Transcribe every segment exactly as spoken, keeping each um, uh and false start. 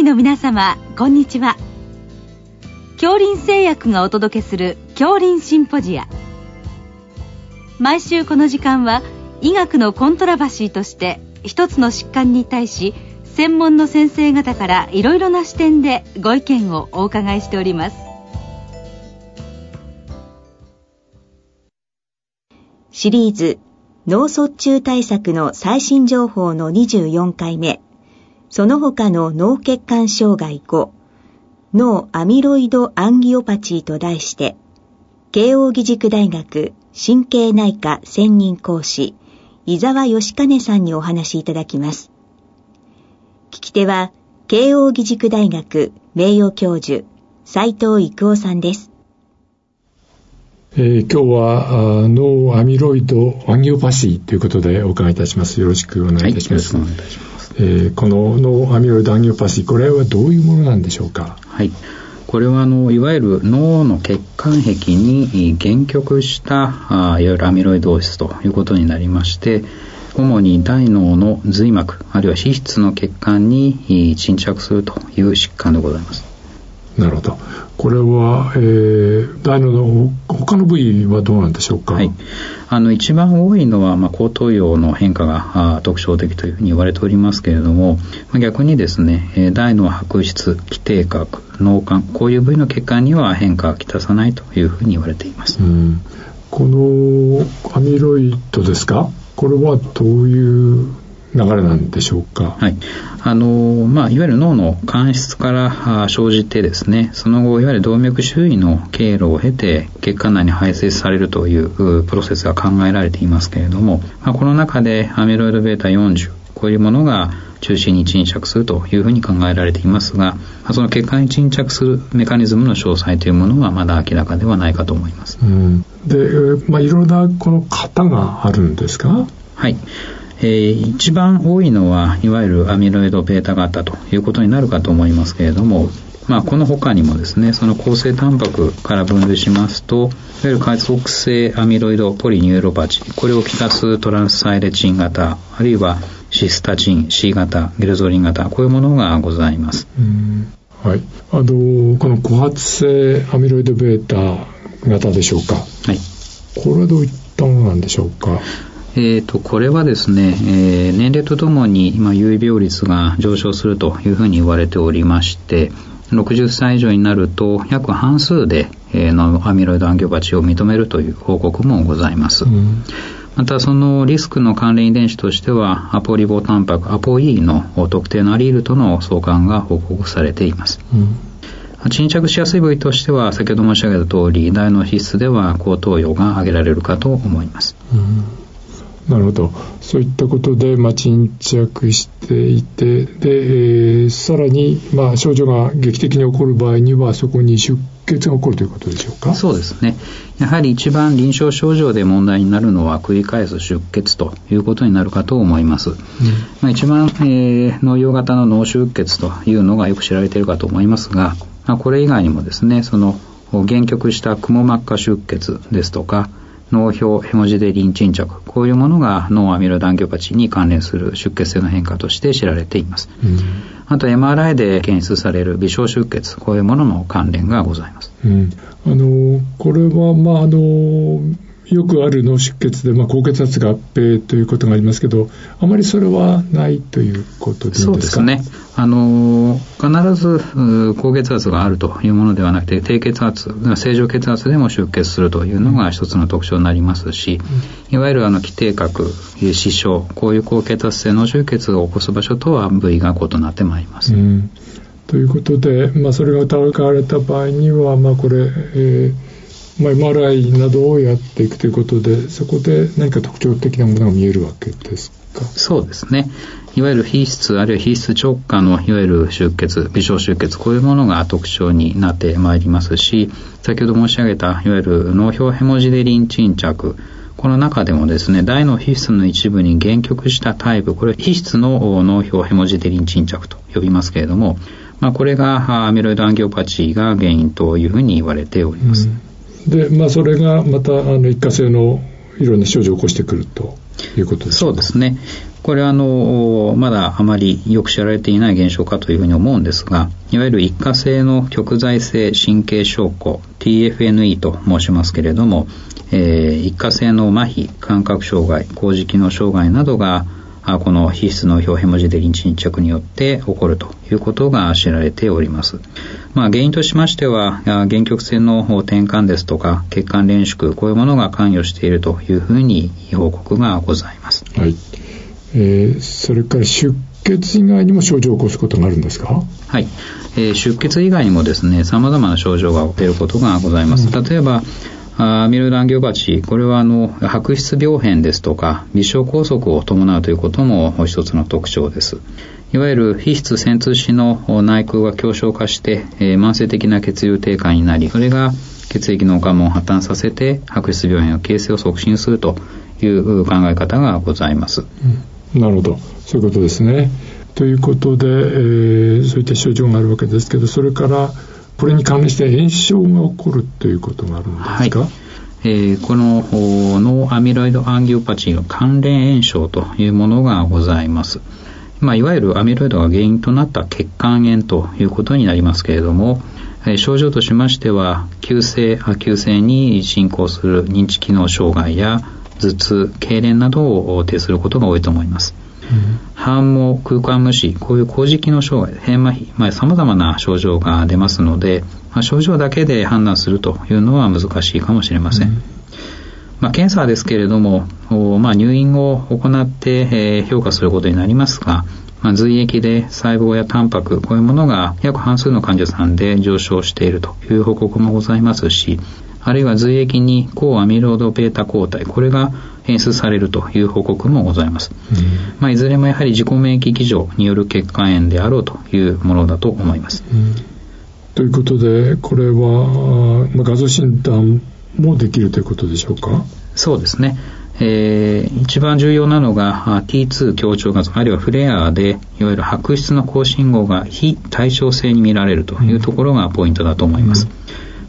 エスダブリューアイ の皆様、こんにちは。杏林製薬がお届けする杏林シンポジア。毎週この時間は医学のコントラバシーとして一つの疾患に対し専門の先生方からいろいろな視点でご意見をお伺いしております。シリーズ脳卒中対策の最新情報のにじゅうよんかいめ、その他の脳血管障害ご、脳アミロイドアンギオパチーと題して、慶応義塾大学神経内科専任講師伊沢義兼さんにお話しいただきます。聞き手は慶応義塾大学名誉教授斉藤育夫さんです。えー、今日は脳アミロイドアンギオパシーということでお伺いいたします。よろしくお願いいたします。はい、よろしくお願いします。えー、この脳アミロイドアンギオパシー、これはどういうものなんでしょうか？はい、これはあのいわゆる脳の血管壁に限局したあいわゆるアミロイドーシスということになりまして、主に大脳の髄膜あるいは皮質の血管に沈着するという疾患でございます。なるほど。これは、えー、大脳の他の部位はどうなんでしょうか？はい、あの一番多いのは、まあ、後頭葉の変化が特徴的というふうに言われておりますけれども、まあ、逆にですね、大脳白質、基底核、脳幹、こういう部位の血管には変化がきたさないというふうに言われています。うん、このアミロイドですか、これはどういう流れなんでしょうか？はい、あのまあ、いわゆる脳の間質から生じてですね、その後いわゆる動脈周囲の経路を経て血管内に排泄されるというプロセスが考えられていますけれども、まあ、この中でアミロイド ベータよんじゅう、こういうものが中心に沈着するというふうに考えられていますが、その血管に沈着するメカニズムの詳細というものはまだ明らかではないかと思います。うん、で、まあ、いろんなこの型があるんですか？はい、えー、一番多いのはいわゆるアミロイド β 型ということになるかと思いますけれども、まあ、この他にもですね、その構成タンパクから分類しますと、いわゆる加速性アミロイドポリニューロパチ、これをきたすトランスサイレチン型、あるいはシスタチン C 型、ゲルゾリン型、こういうものがございます。うん、はい、あのこの後発性アミロイド β 型でしょうか？はい、これはどういったものなんでしょうか？えーと、これはですね、えー、年齢とともに今有病率が上昇するというふうに言われておりまして、ろくじゅっさい以上になると約半数で、えー、のアミロイドアンギオパチを認めるという報告もございます。うん、またそのリスクの関連遺伝子としてはアポリボタンパク、アポ E の特定のアリールとの相関が報告されています。うん、沈着しやすい部位としては先ほど申し上げた通り、大脳皮質では後頭葉が挙げられるかと思います。うん、なるほど。そういったことで、まあ、沈着していて、で、えー、さらに、まあ、症状が劇的に起こる場合にはそこに出血が起こるということでしょうか？そうですね、やはり一番臨床症状で問題になるのは繰り返す出血ということになるかと思います。うん、まあ、一番、えー、脳葉型の脳出血というのがよく知られているかと思いますが、まあ、これ以外にもですね、その限局したくも膜下出血ですとか脳表ヘモジデリン沈着、こういうものが脳アミロイドアンギオパチに関連する出血性の変化として知られています。うん、あと エムアールアイ で検出される微小出血、こういうものも関連がございます。うん、あのこれは、まあ、あのよくある脳出血で、まあ、高血圧合併ということがありますけど、あまりそれはないということでいいんですか？そうですね、あの必ず高血圧があるというものではなくて、低血圧、正常血圧でも出血するというのが一つの特徴になりますし、うん、いわゆるあの基底核、死傷、こういう高血圧性脳出血を起こす場所とは部位が異なってまいります。うん、ということで、まあ、それが疑われた場合には、まあ、これ、えーまあ、エムアールアイ などをやっていくということで、そこで何か特徴的なものが見えるわけですか？そうですね、いわゆる皮質あるいは皮質直下のいわゆる出血、微小出血、こういうものが特徴になってまいりますし、先ほど申し上げたいわゆる脳表ヘモジデリン沈着、この中でもですね、大脳皮質の一部に限局したタイプ、これ皮質の脳表ヘモジデリン沈着と呼びますけれども、まあ、これがアミロイドアンギオパチが原因というふうに言われております。うん、で、まあ、それがまたあの一過性のいろんな症状を起こしてくるということですか？そうですね、これはあのまだあまりよく知られていない現象かというふうに思うんですが、いわゆる一過性の極在性神経症候 ティーエフエヌイー と申しますけれども、えー、一過性の麻痺、感覚障害、麹機能障害などがこの皮質の表変文字的沈着によって起こるということが知られております。まあ、原因としましては限局性の転換ですとか血管連縮、こういうものが関与しているというふうに報告がございます。はい。えー、それから出血以外にも症状を起こすことがあるんですか？はい、えー、出血以外にもですね、様々な症状が出ることがございます。うん、例えばアミロイドアンギオパチー、これはあの白質病変ですとか微小拘束を伴うということも一つの特徴です。いわゆる皮質穿通枝の内腔が狭小化して、えー、慢性的な血流低下になり、それが血液の臥門を破綻させて白質病変の形成を促進するという考え方がございます。うん、なるほど、そういうことですね。ということで、えー、そういった症状があるわけですけど、それからこれに関連して炎症が起こるということがあるんですか？はい。えー、この脳アミロイドアンギオパチンの関連炎症というものがございます。まあ、いわゆるアミロイドが原因となった血管炎ということになりますけれども、えー、症状としましては急性亜急性に進行する認知機能障害や頭痛、痙攣などを呈することが多いと思います。反毛、空間無視、こういう麹機能障害、変麻痺、まあ、様々な症状が出ますので、まあ、症状だけで判断するというのは難しいかもしれません。うん、まあ、検査ですけれども、まあ、入院を行って、えー、評価することになりますが、まあ、髄液で細胞やタンパク、こういうものが約半数の患者さんで上昇しているという報告もございますし、あるいは髄液に抗アミロイド β 抗体、これが変数されるという報告もございます。うん、まあ、いずれもやはり自己免疫異常による血管炎であろうというものだと思います。うん、ということで、これは、まあ、画像診断もできるということでしょうか？そうですね。えー、一番重要なのが ティーツー 強調画像、あるいはフレアでいわゆる白質の高信号が非対称性に見られるというところがポイントだと思います。うん、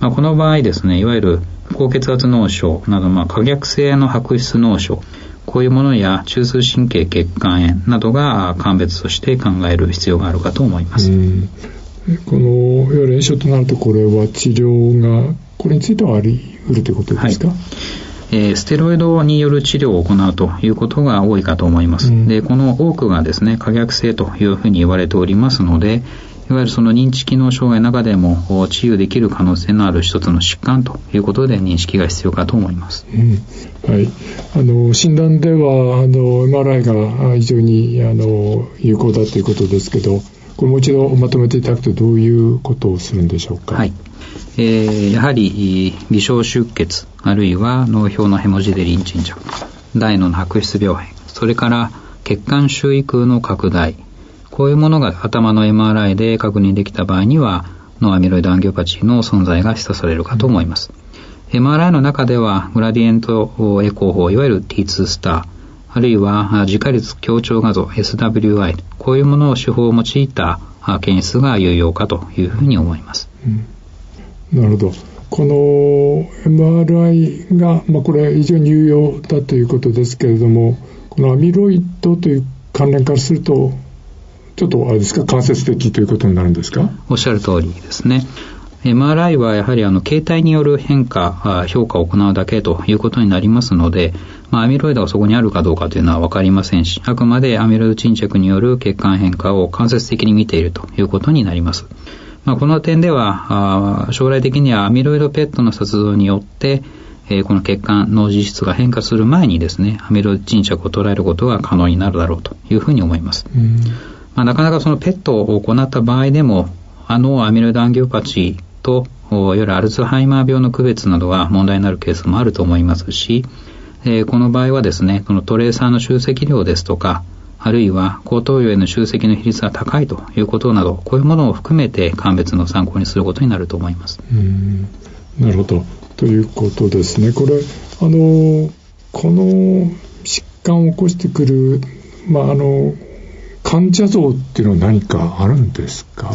まあ、この場合ですね、いわゆる高血圧脳症など、まあ、可逆性の白質脳症、こういうものや中枢神経血管炎などが鑑別として考える必要があるかと思います。うん、このいわゆる炎症となると、これは治療がこれについてはあり得るということですか？はい。えー、ステロイドによる治療を行うということが多いかと思います。うん、で、この多くがですね、可逆性というふうに言われておりますので、いわゆるその認知機能障害の中でも治癒できる可能性のある一つの疾患ということで認識が必要かと思います。うん、はい。あの診断ではあの エムアールアイ が非常にあの有効だということですけど、これもう一度まとめていただくと、どういうことをするんでしょうか？はい。えー、やはり微小出血、あるいは脳表のヘモジデリン沈着、大脳の白質病変、それから血管周囲腔の拡大、こういうものが頭の エムアールアイ で確認できた場合には、脳アミロイドアンギオパチンの存在が示唆されるかと思います。うん、エムアールアイ の中ではグラディエントエコー法、いわゆる ティーツー スター、あるいは磁化率強調画像 エスダブリューアイ、 こういうものを手法を用いた検出が有用かというふうに思います。うん、なるほど。この エムアールアイ が、まあ、これ非常に有用だということですけれども、このアミロイドという関連からすると、ちょっとあれですか、間接的ということになるんですか？おっしゃる通りですね。 エムアールアイ はやはりあの形態による変化、評価を行うだけということになりますので、まあ、アミロイドがそこにあるかどうかというのは分かりませんし、あくまでアミロイド沈着による血管変化を間接的に見ているということになります。まあ、この点では将来的にはアミロイドペットの撮像によって、えー、この血管の実質が変化する前にですね、アミロイド沈着を捉えることが可能になるだろうというふうに思います。うん、まあ、なかなかそのペットを行った場合でも、あのアミロイドアンギオパチといわゆるアルツハイマー病の区別などが問題になるケースもあると思いますし、えー、この場合はですね、このトレーサーの集積量ですとか、あるいは後頭葉への集積の比率が高いということなど、こういうものを含めて鑑別の参考にすることになると思います。うん、なるほど。ということですね。これあのこの疾患を起こしてくる、まああの患者像っていうのは何かあるんですか？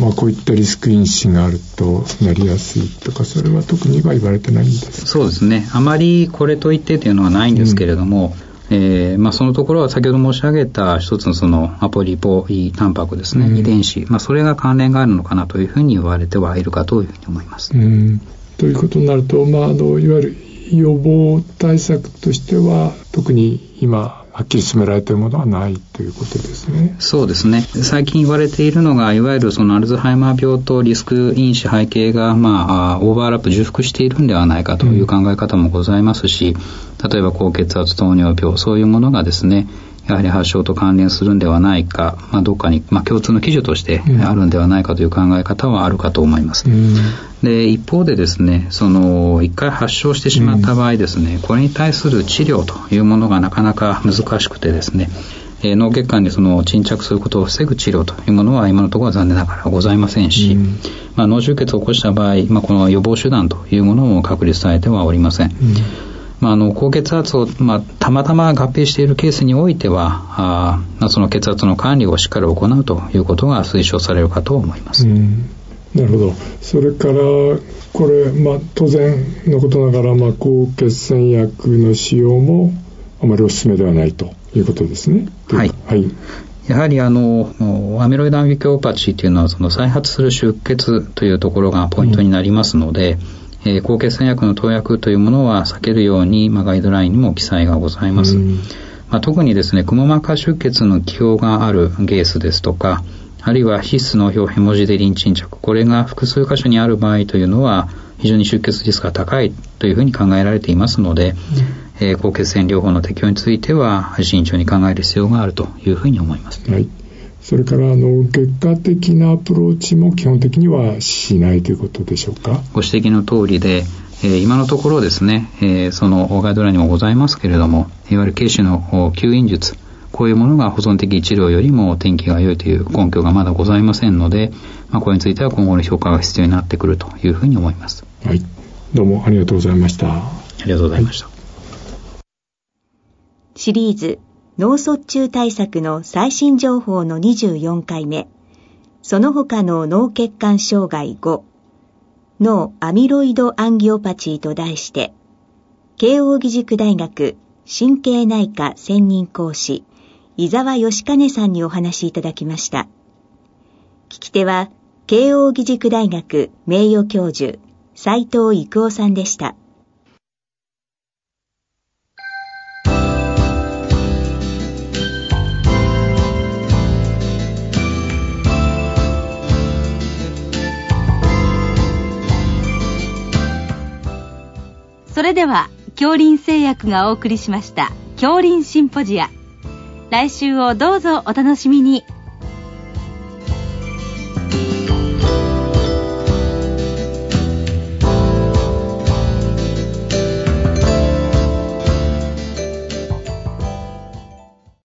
まあ、こういったリスク因子があるとなりやすいとか、それは特には言われてないんですか？そうですね、あまりこれといってというのはないんですけれども、えーまあ、そのところは先ほど申し上げた一つのそのアポリポイタンパクですね、うん、遺伝子、まあ、それが関連があるのかなというふうに言われてはいるかというふうに思います、うん、ということになると、まあ、あのいわゆる予防対策としては特に今はっきり進められているものはないということですね。そうですね。最近言われているのがいわゆるそのアルツハイマー病とリスク因子背景が、まあ、オーバーラップ重複しているのではないかという考え方もございますし、うん、例えば高血圧糖尿病そういうものがですねやはり発症と関連するのではないか、まあ、どっかに、まあ、共通の基準としてあるのではないかという考え方はあるかと思います、うん、で一方でですねその一回発症してしまった場合ですね、うん、これに対する治療というものがなかなか難しくてですね、えー、脳血管にその沈着することを防ぐ治療というものは今のところは残念ながらございませんし、うんまあ、脳出血を起こした場合、まあ、この予防手段というものも確立されてはおりません、うんまあ、あの高血圧を、まあ、たまたま合併しているケースにおいてはあその血圧の管理をしっかり行うということが推奨されるかと思います、うん、なるほど。それからこれ、まあ、当然のことながら、まあ、高血栓薬の使用もあまりおすすめではないということですね。はい、はい、やはりあのアミロイドアミキョパチーというのはその再発する出血というところがポイントになりますので、うんえー、高血栓薬の投薬というものは避けるように、まあ、ガイドラインにも記載がございます、うんまあ、特にですねくも膜下出血の既往があるケースですとかあるいは必須の表ヘモジデリン沈着これが複数箇所にある場合というのは非常に出血リスクが高いというふうに考えられていますので、うんえー、高血栓療法の適用については慎重に考える必要があるというふうに思います、はい。それからあの結果的なアプローチも基本的にはしないということでしょうか。ご指摘の通りで、えー、今のところですね、えー、そのガイドラインにもございますけれどもいわゆる軽視の吸引術こういうものが保存的治療よりも天気が良いという根拠がまだございませんので、まあ、これについては今後の評価が必要になってくるというふうに思います。はい、どうもありがとうございました。ありがとうございました、はい、シリーズ脳卒中対策の最新情報のにじゅうよんかいめ、その他の脳血管障害ご、脳アミロイドアンギオパチーと題して、慶応義塾大学神経内科専任講師、伊沢義兼さんにお話しいただきました。聞き手は、慶応義塾大学名誉教授、斉藤郁夫さんでした。それでは杏林製薬がお送りしました杏林シンポジア、来週をどうぞお楽しみに。